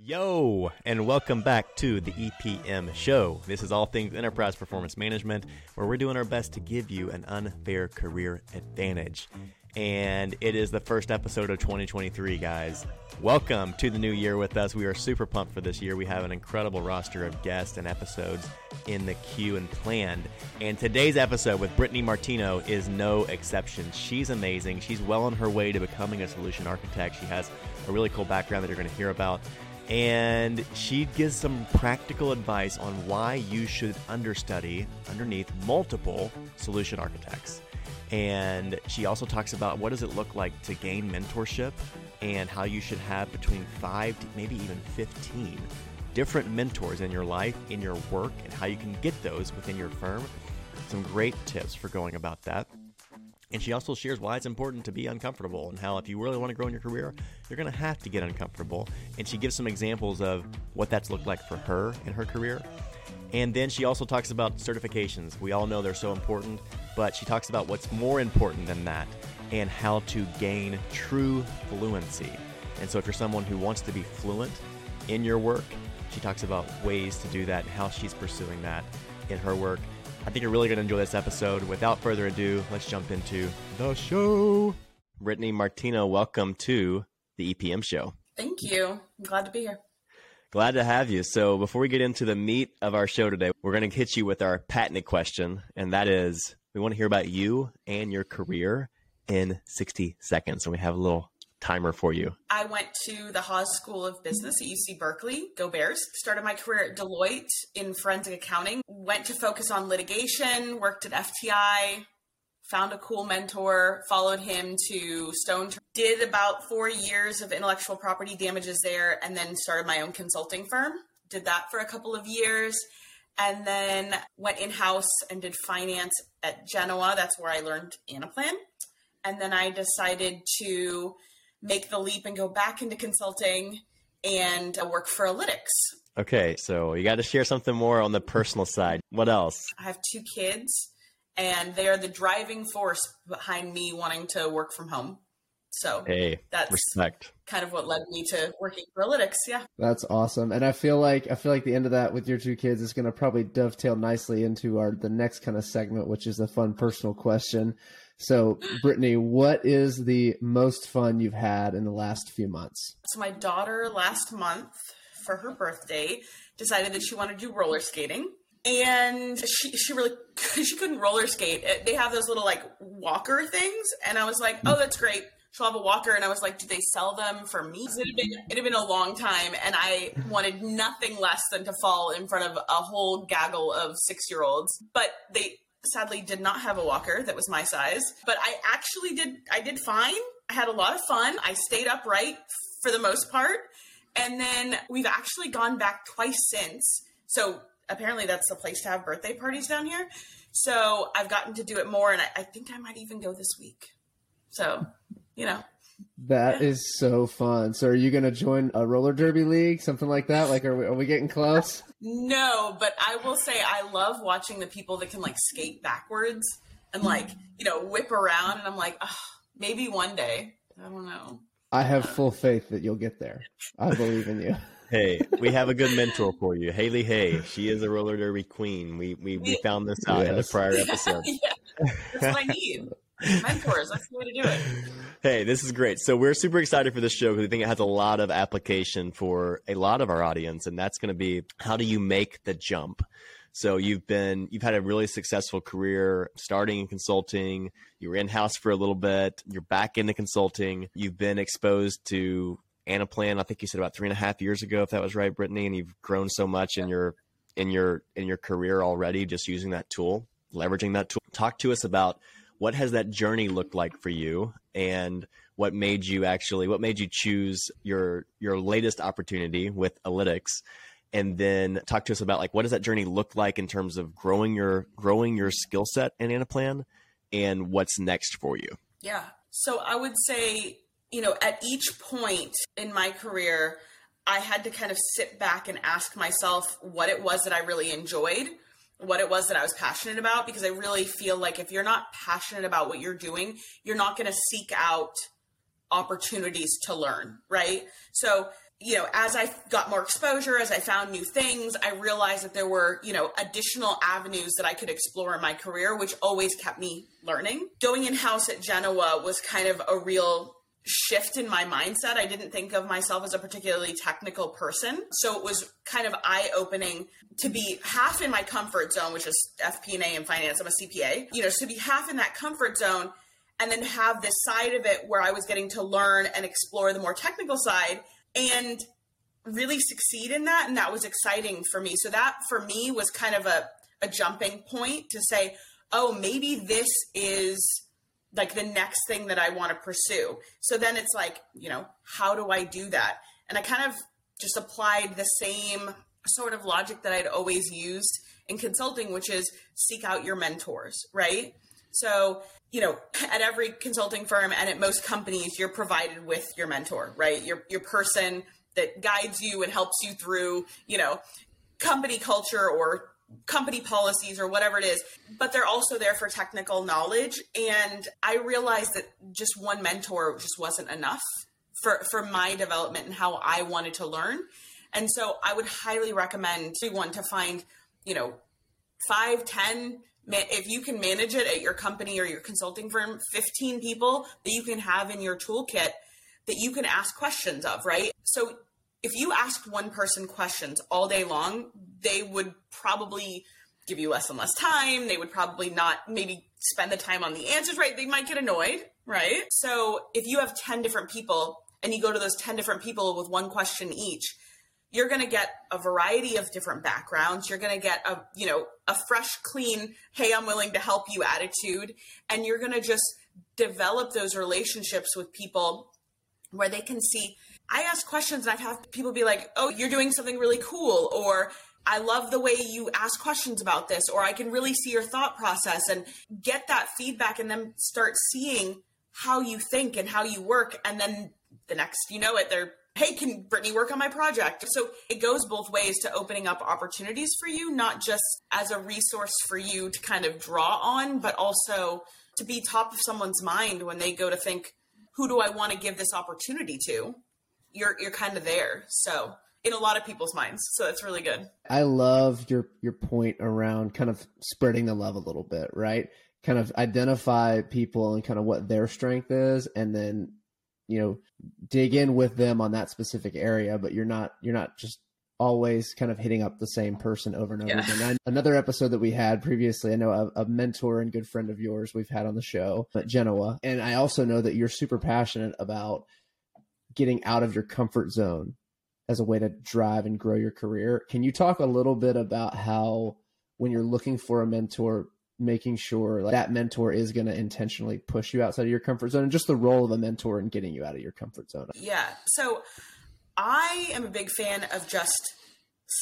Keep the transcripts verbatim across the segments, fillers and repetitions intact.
Yo, and welcome back to the E P M Show. This is all things enterprise performance management, where we're doing our best to give you an unfair career advantage. And it is the first episode of twenty twenty-three, guys. Welcome to the new year with us. We are super pumped for this year. We have an incredible roster of guests and episodes in the queue and planned. And today's episode with Brittany Martino is no exception. She's amazing. She's well on her way to becoming a solution architect. She has a really cool background that you're going to hear about. And she gives some practical advice on why you should understudy underneath multiple solution architects. And she also talks about what does it look like to gain mentorship and how you should have between five to maybe even fifteen different mentors in your life, in your work, and how you can get those within your firm. Some great tips for going about that. And she also shares why it's important to be uncomfortable and how if you really want to grow in your career, you're going to have to get uncomfortable. And she gives some examples of what that's looked like for her in her career. And then she also talks about certifications. We all know they're so important, but she talks about what's more important than that and how to gain true fluency. And so if you're someone who wants to be fluent in your work, she talks about ways to do that and how she's pursuing that in her work. I think you're really going to enjoy this episode. Without further ado, let's jump into the show. Brittany Martino, welcome to the E P M Show. Thank you. I'm glad to be here. Glad to have you. So before we get into the meat of our show today, we're going to hit you with our patented question, and that is we want to hear about you and your career in sixty seconds. So we have a little timer for you. I went to the Haas School of Business at U C Berkeley. Go Bears. Started my career at Deloitte in forensic accounting. Went to focus on litigation, worked at F T I, found a cool mentor, followed him to Stone Tree. Did about four years of intellectual property damages there, and then started my own consulting firm. Did that for a couple of years, and then went in-house and did finance at Genoa. That's where I learned Anaplan. And then I decided to make the leap and go back into consulting and work for Allitix. Okay, so you got to share something more on the personal side. What else? I have two kids, and they are the driving force behind me wanting to work from home. So hey, that's respect. Kind of what led me to working for Allitix. Yeah, that's awesome. And I feel like I feel like the end of that with your two kids is going to probably dovetail nicely into our the next kind of segment, which is a fun personal question. So, Brittany, what is the most fun you've had in the last few months? So my daughter last month for her birthday decided that she wanted to do roller skating. And she, she really, she couldn't roller skate. They have those little like walker things. And I was like, oh, that's great. She'll have a walker. And I was like, do they sell them for me? It had been, it had been a long time. And I wanted nothing less than to fall in front of a whole gaggle of six-year-olds. But they sadly did not have a walker that was my size, but I actually did. I did fine. I had a lot of fun. I stayed upright for the most part. And then we've actually gone back twice since. So apparently that's the place to have birthday parties down here. So I've gotten to do it more. And I, I think I might even go this week. So, you know, that yeah. is so fun. So are you going to join a roller derby league, something like that? Like, are we, are we getting close? No, but I will say I love watching the people that can like skate backwards and like, you know, whip around. And I'm like, oh, maybe one day. I don't know. I have full faith that you'll get there. I believe in you. Hey, we have a good mentor for you. Haley Hay. She is a roller derby queen. We we, we found this out yes. in a prior episode. Yeah, yeah. That's what I need. Mentors, that's the way to do it. Hey, this is great. So we're super excited for this show because we think it has a lot of application for a lot of our audience, and that's going to be how do you make the jump? So you've been you've had a really successful career starting in consulting. You were in-house for a little bit. You're back into consulting. You've been exposed to Anaplan, I think you said about three and a half years ago, if that was right, Brittany, and you've grown so much yeah. in your in your in your career already just using that tool, leveraging that tool. Talk to us about what has that journey looked like for you and what made you actually, what made you choose your, your latest opportunity with Allitix? And then talk to us about like, what does that journey look like in terms of growing your, growing your skill set in Anaplan and what's next for you? Yeah. So I would say, you know, at each point in my career, I had to kind of sit back and ask myself what it was that I really enjoyed, what it was that I was passionate about, because I really feel like if you're not passionate about what you're doing, you're not going to seek out opportunities to learn, right? So you know, as I got more exposure, as I found new things, I realized that there were, you know, additional avenues that I could explore in my career, which always kept me learning. Going in-house at Genoa was kind of a real shift in my mindset. I didn't think of myself as a particularly technical person. So it was kind of eye-opening to be half in my comfort zone, which is F P and A and finance. I'm a C P A, you know, so to be half in that comfort zone and then have this side of it where I was getting to learn and explore the more technical side and really succeed in that. And that was exciting for me. So that for me was kind of a, a jumping point to say, oh, maybe this is like the next thing that I want to pursue. So then it's like, you know, how do I do that? And I kind of just applied the same sort of logic that I'd always used in consulting, which is seek out your mentors, right? So, you know, at every consulting firm and at most companies, you're provided with your mentor, right? Your your person that guides you and helps you through, you know, company culture or company policies or whatever it is, but they're also there for technical knowledge. And I realized that just one mentor just wasn't enough for, for my development and how I wanted to learn. And so I would highly recommend everyone to find, you know, five, ten, if you can manage it at your company or your consulting firm, fifteen people that you can have in your toolkit that you can ask questions of, right? So if you asked one person questions all day long, they would probably give you less and less time. They would probably not maybe spend the time on the answers, right? They might get annoyed, right? So if you have ten different people and you go to those ten different people with one question each, you're going to get a variety of different backgrounds. You're going to get a, you know, a fresh, clean, hey, I'm willing to help you attitude. And you're going to just develop those relationships with people where they can see, I ask questions and I've had people be like, oh, you're doing something really cool, or I love the way you ask questions about this, or I can really see your thought process, and get that feedback and then start seeing how you think and how you work. And then the next, you know it, they're, hey, can Brittany work on my project? So it goes both ways to opening up opportunities for you, not just as a resource for you to kind of draw on, but also to be top of someone's mind when they go to think, who do I want to give this opportunity to? You're you're kind of there. So in a lot of people's minds. So that's really good. I love your, your point around kind of spreading the love a little bit, right? Kind of identify people and kind of what their strength is, and then, you know, dig in with them on that specific area, but you're not, you're not just always kind of hitting up the same person over and over yeah. again. And another episode that we had previously, I know a, a mentor and good friend of yours we've had on the show at Genoa. And I also know that you're super passionate about getting out of your comfort zone as a way to drive and grow your career. Can you talk a little bit about how, when you're looking for a mentor, making sure like, that mentor is going to intentionally push you outside of your comfort zone, and just the role of a mentor in getting you out of your comfort zone? Yeah. So I am a big fan of just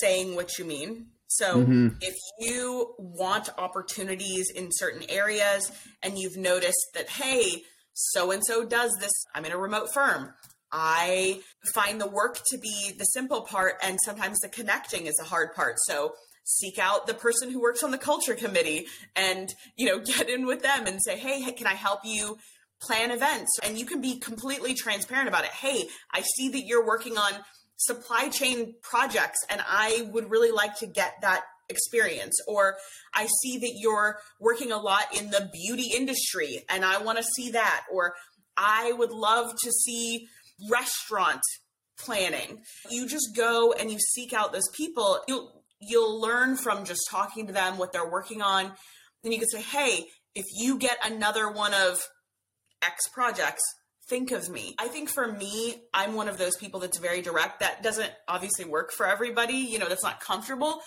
saying what you mean. So mm-hmm. if you want opportunities in certain areas and you've noticed that, hey, so-and-so does this, I'm in a remote firm, I find the work to be the simple part, and sometimes the connecting is the hard part. So seek out the person who works on the culture committee and, you know, get in with them and say, hey, hey, can I help you plan events? And you can be completely transparent about it. Hey, I see that you're working on supply chain projects and I would really like to get that experience, or I see that you're working a lot in the beauty industry and I want to see that, or I would love to see restaurant planning. You just go and you seek out those people. You'll, you'll learn from just talking to them what they're working on. Then you can say, hey, if you get another one of X projects, think of me. I think for me, I'm one of those people that's very direct. That doesn't obviously work for everybody. You know, that's not comfortable.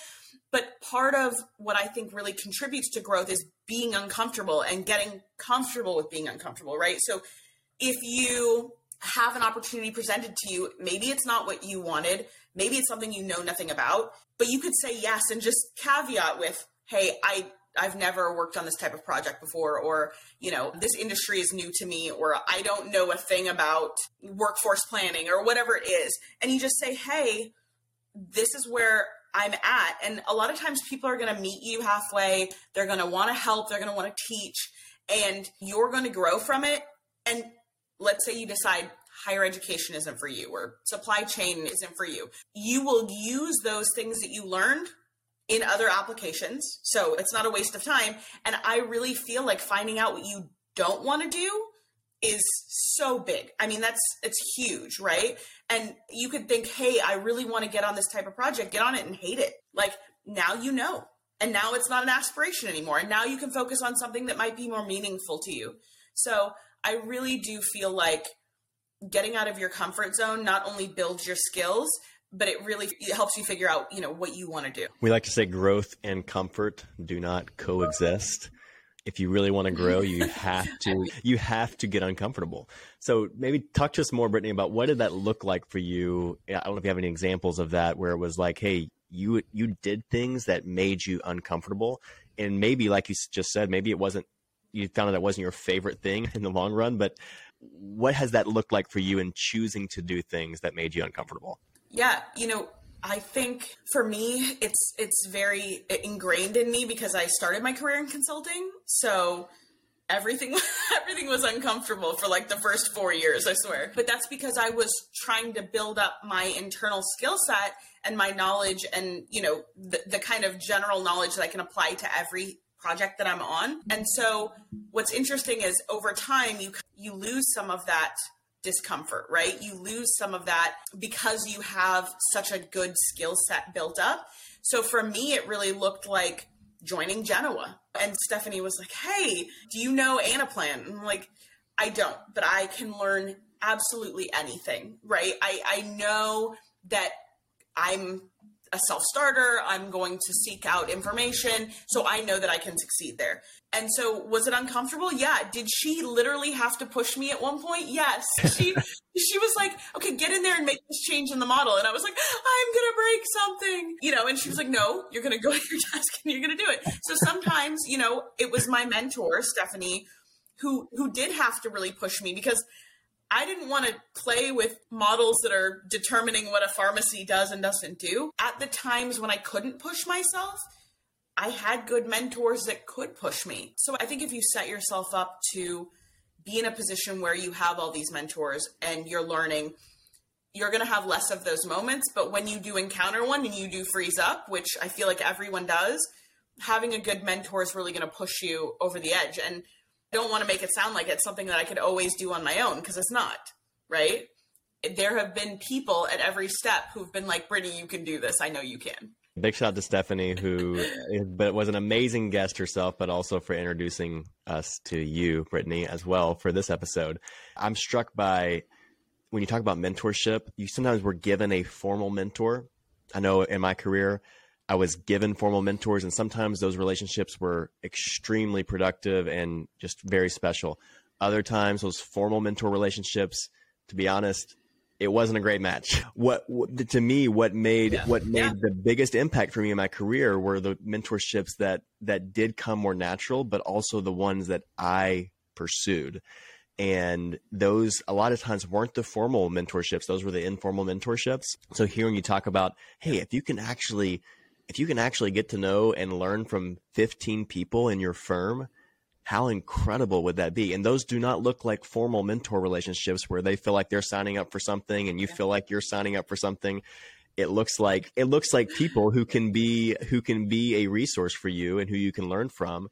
But part of what I think really contributes to growth is being uncomfortable and getting comfortable with being uncomfortable, right? So if you have an opportunity presented to you, maybe it's not what you wanted, maybe it's something you know nothing about, but you could say yes and just caveat with, hey, I, I've never worked on this type of project before, or, you know, this industry is new to me, or I don't know a thing about workforce planning or whatever it is. And you just say, hey, this is where I'm at. And a lot of times people are going to meet you halfway. They're going to want to help. They're going to want to teach, and you're going to grow from it. And let's say you decide, higher education isn't for you or supply chain isn't for you. You will use those things that you learned in other applications. So it's not a waste of time. And I really feel like finding out what you don't want to do is so big. I mean, that's, it's huge, right? And you could think, hey, I really want to get on this type of project, get on it and hate it. Like now, you know, and now it's not an aspiration anymore. And now you can focus on something that might be more meaningful to you. So I really do feel like getting out of your comfort zone not only builds your skills, but it really it helps you figure out, you know, what you want to do. We like to say growth and comfort do not coexist. If you really want to grow, you have to you have to get uncomfortable. So maybe talk to us more, Brittany, about what did that look like for you? I don't know if you have any examples of that where it was like, hey, you you did things that made you uncomfortable. And maybe, like you just said, maybe it wasn't, you found out that wasn't your favorite thing in the long run, but what has that looked like for you in choosing to do things that made you uncomfortable? Yeah, you know, I think for me, it's it's very ingrained in me because I started my career in consulting. So everything, everything was uncomfortable for like the first four years, I swear. But that's because I was trying to build up my internal skill set and my knowledge and, you know, the, the kind of general knowledge that I can apply to every project that I'm on. And so what's interesting is over time, you you lose some of that discomfort, right? You lose some of that because you have such a good skill set built up. So for me, it really looked like joining Genoa. And Stephanie was like, hey, do you know Anaplan? And I'm like, I don't, but I can learn absolutely anything, right? I, I know that I'm a self-starter. I'm going to seek out information. So I know that I can succeed there. And so was it uncomfortable? Yeah. Did she literally have to push me at one point? Yes. She she was like, okay, get in there and make this change in the model. And I was like, I'm going to break something, you know, and she was like, no, you're going to go to your desk and you're going to do it. So sometimes, you know, it was my mentor, Stephanie, who who did have to really push me because I didn't want to play with models that are determining what a pharmacy does and doesn't do. At the times when I couldn't push myself, I had good mentors that could push me. So I think if you set yourself up to be in a position where you have all these mentors and you're learning, you're going to have less of those moments. But when you do encounter one and you do freeze up, which I feel like everyone does, having a good mentor is really going to push you over the edge. And don't want to make it sound like it's something that I could always do on my own because it's not, right? There have been people at every step who've been like, Brittany, you can do this. I know you can. Big shout out to Stephanie, who but was an amazing guest herself, but also for introducing us to you, Brittany, as well for this episode. I'm struck by when you talk about mentorship, you sometimes were given a formal mentor. I know in my career, I was given formal mentors, and sometimes those relationships were extremely productive and just very special. Other times, those formal mentor relationships, to be honest, it wasn't a great match. What, what to me, what made yeah. what made yeah. the biggest impact for me in my career were the mentorships that that did come more natural, but also the ones that I pursued. And those a lot of times weren't the formal mentorships; those were the informal mentorships. So hearing you talk about, hey, if you can actually If you can actually get to know and learn from fifteen people in your firm, how incredible would that be? And those do not look like formal mentor relationships where they feel like they're signing up for something and you yeah. feel like you're signing up for something. It looks like it looks like people who can be who can be a resource for you and who you can learn from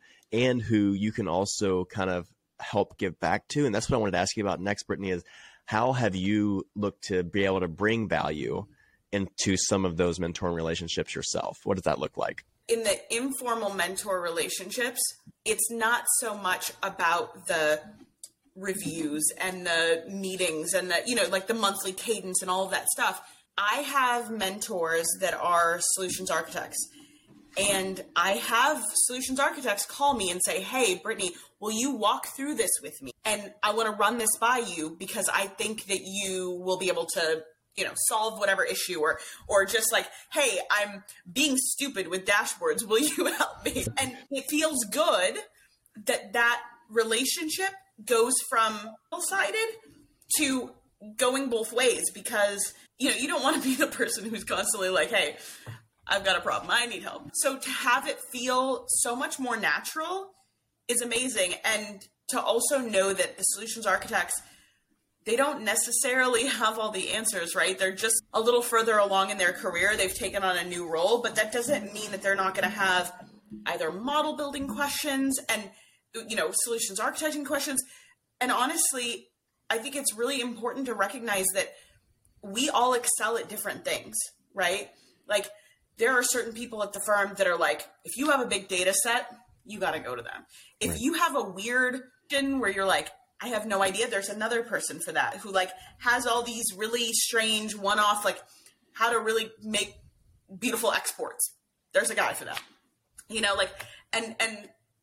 and who you can also kind of help give back to. And that's what I wanted to ask you about next, Brittany, is how have you looked to be able to bring value into some of those mentoring relationships yourself? What does that look like? In the informal mentor relationships, it's not so much about the reviews and the meetings and the, you know, like the monthly cadence and all of that stuff. I have mentors that are solutions architects, and I have solutions architects call me and say, hey, Brittany, will you walk through this with me? And I want to run this by you because I think that you will be able to, you know, solve whatever issue, or, or just like, hey, I'm being stupid with dashboards. Will you help me? And it feels good that that relationship goes from one-sided to going both ways, because, you know, you don't want to be the person who's constantly like, hey, I've got a problem. I need help. So to have it feel so much more natural is amazing. And to also know that the solutions architects, they don't necessarily have all the answers, right? They're just a little further along in their career. They've taken on a new role, but that doesn't mean that they're not going to have either model building questions and, you know, solutions architecting questions. And honestly, I think it's really important to recognize that we all excel at different things, right? Like, there are certain people at the firm that are like, if you have a big data set, you got to go to them. If right. you have a weird question where you're like, I have no idea, there's another person for that who like has all these really strange one-off, like how to really make beautiful exports. There's a guy for that, you know, like, and, and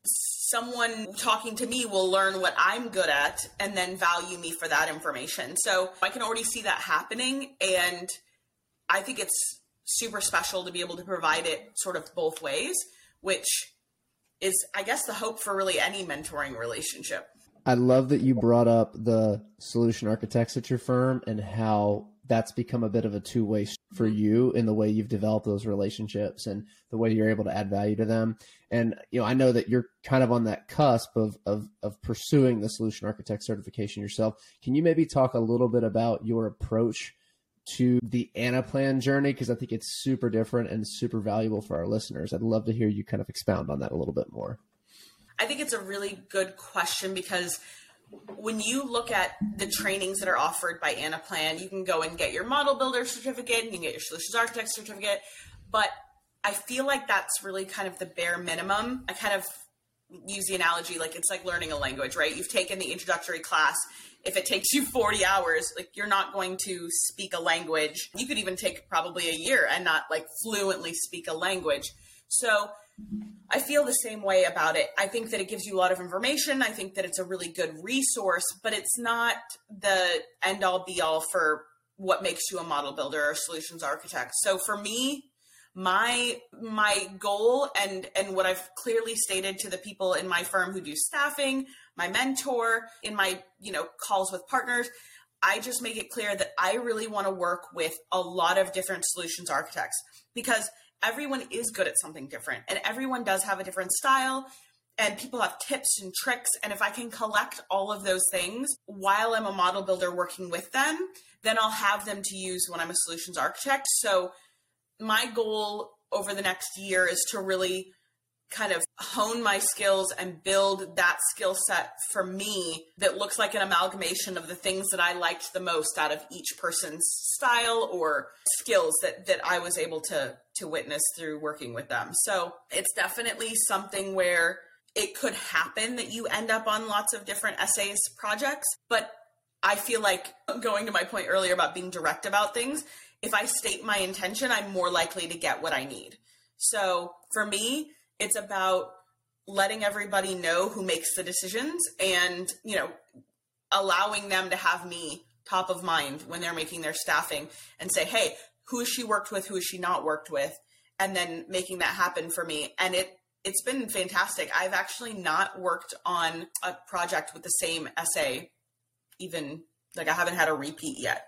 someone talking to me will learn what I'm good at and then value me for that information. So I can already see that happening. And I think it's super special to be able to provide it sort of both ways, which is, I guess, the hope for really any mentoring relationship. I love that you brought up the solution architects at your firm and how that's become a bit of a two-way street for you in the way you've developed those relationships and the way you're able to add value to them. And, you know, I know that you're kind of on that cusp of, of, of pursuing the solution architect certification yourself. Can you maybe talk a little bit about your approach to the Anaplan journey? Because I think it's super different and super valuable for our listeners. I'd love to hear you kind of expound on that a little bit more. I think it's a really good question, because when you look at the trainings that are offered by Anaplan, you can go and get your model builder certificate, and you can get your solutions architect certificate. But I feel like that's really kind of the bare minimum. I kind of use the analogy, like it's like learning a language, right? You've taken the introductory class. If it takes you forty hours, like you're not going to speak a language. You could even take probably a year and not like fluently speak a language. So I feel the same way about it. I think that it gives you a lot of information. I think that it's a really good resource, but it's not the end all be all for what makes you a model builder or solutions architect. So for me, my my goal and, and what I've clearly stated to the people in my firm who do staffing, my mentor, in my, you know, calls with partners, I just make it clear that I really want to work with a lot of different solutions architects, because everyone is good at something different and everyone does have a different style, and people have tips and tricks. And if I can collect all of those things while I'm a model builder working with them, then I'll have them to use when I'm a solutions architect. So my goal over the next year is to really kind of hone my skills and build that skill set for me that looks like an amalgamation of the things that I liked the most out of each person's style or skills that that I was able to to witness through working with them. So it's definitely something where it could happen that you end up on lots of different essays projects, but I feel like, going to my point earlier about being direct about things, if I state my intention, I'm more likely to get what I need. So for me, it's about letting everybody know who makes the decisions and, you know, allowing them to have me top of mind when they're making their staffing and say, hey, who has she worked with? Who has she not worked with? And then making that happen for me. And it, it's been fantastic. I've actually not worked on a project with the same essay, even like I haven't had a repeat yet.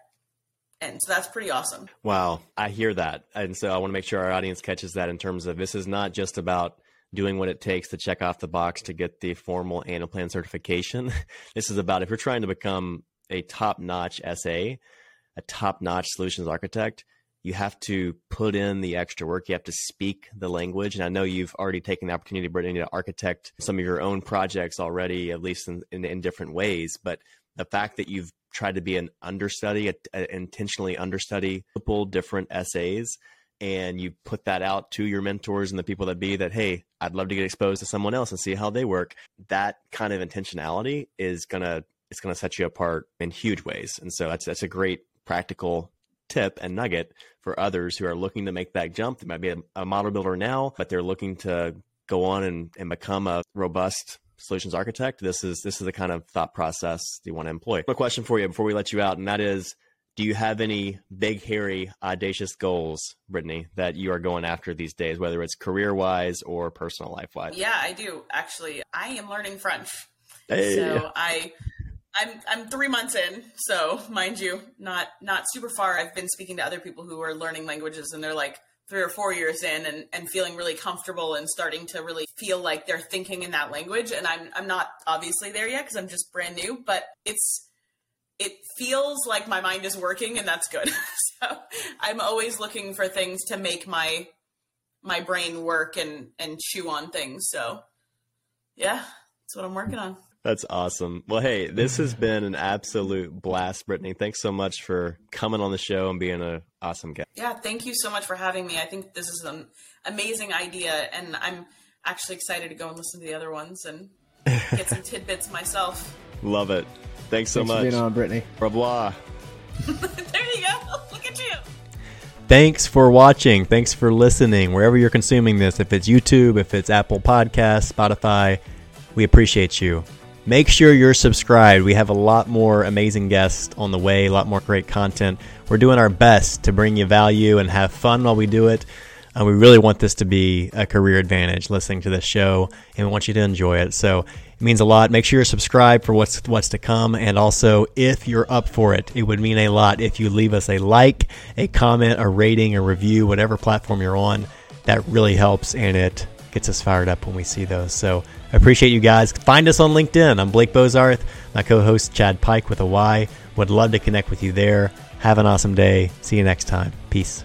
And so that's pretty awesome. Wow. I hear that. And so I want to make sure our audience catches that, in terms of this is not just about doing what it takes to check off the box to get the formal Anaplan certification. This is about, if you're trying to become a top-notch S A, a top-notch solutions architect, you have to put in the extra work. You have to speak the language. And I know you've already taken the opportunity, Brittany, to architect some of your own projects already, at least in, in, in different ways. But the fact that you've tried to be an understudy, a, a intentionally understudy multiple different essays, and you put that out to your mentors and the people that be that, hey, I'd love to get exposed to someone else and see how they work. That kind of intentionality is going to, it's going to set you apart in huge ways. And so that's, that's a great practical tip and nugget for others who are looking to make that jump. They might be a, a model builder now, but they're looking to go on and, and become a robust solutions architect. This is, this is the kind of thought process you want to employ. A question for you before we let you out, and that is, do you have any big, hairy, audacious goals, Brittany, that you are going after these days, whether it's career-wise or personal life-wise? Yeah, I do. Actually, I am learning French. Hey. So I, I'm, I'm three months in. So mind you, not, not super far. I've been speaking to other people who are learning languages, and they're like three or four years in and, and feeling really comfortable and starting to really feel like they're thinking in that language. And I'm I'm not obviously there yet because I'm just brand new, but it's it feels like my mind is working, and that's good. So I'm always looking for things to make my my brain work and and chew on things. So yeah, that's what I'm working on. That's awesome. Well, hey, this has been an absolute blast, Brittany. Thanks so much for coming on the show and being an awesome guest. Yeah, thank you so much for having me. I think this is an amazing idea, and I'm actually excited to go and listen to the other ones and get some tidbits myself. Love it. Thanks so Thanks much. For being on, Brittany. Au revoir. There you go. Look at you. Thanks for watching. Thanks for listening. Wherever you're consuming this, if it's YouTube, if it's Apple Podcasts, Spotify, we appreciate you. Make sure you're subscribed. We have a lot more amazing guests on the way, a lot more great content. We're doing our best to bring you value and have fun while we do it. Uh, we really want this to be a career advantage listening to this show, and we want you to enjoy it. So it means a lot. Make sure you're subscribed for what's what's to come. And also, if you're up for it, it would mean a lot if you leave us a like, a comment, a rating, a review, whatever platform you're on. That really helps, and it gets us fired up when we see those. So I appreciate you guys. Find us on LinkedIn. I'm Blake Bozarth. My co-host, Chad Pyke with a Y. Would love to connect with you there. Have an awesome day. See you next time. Peace.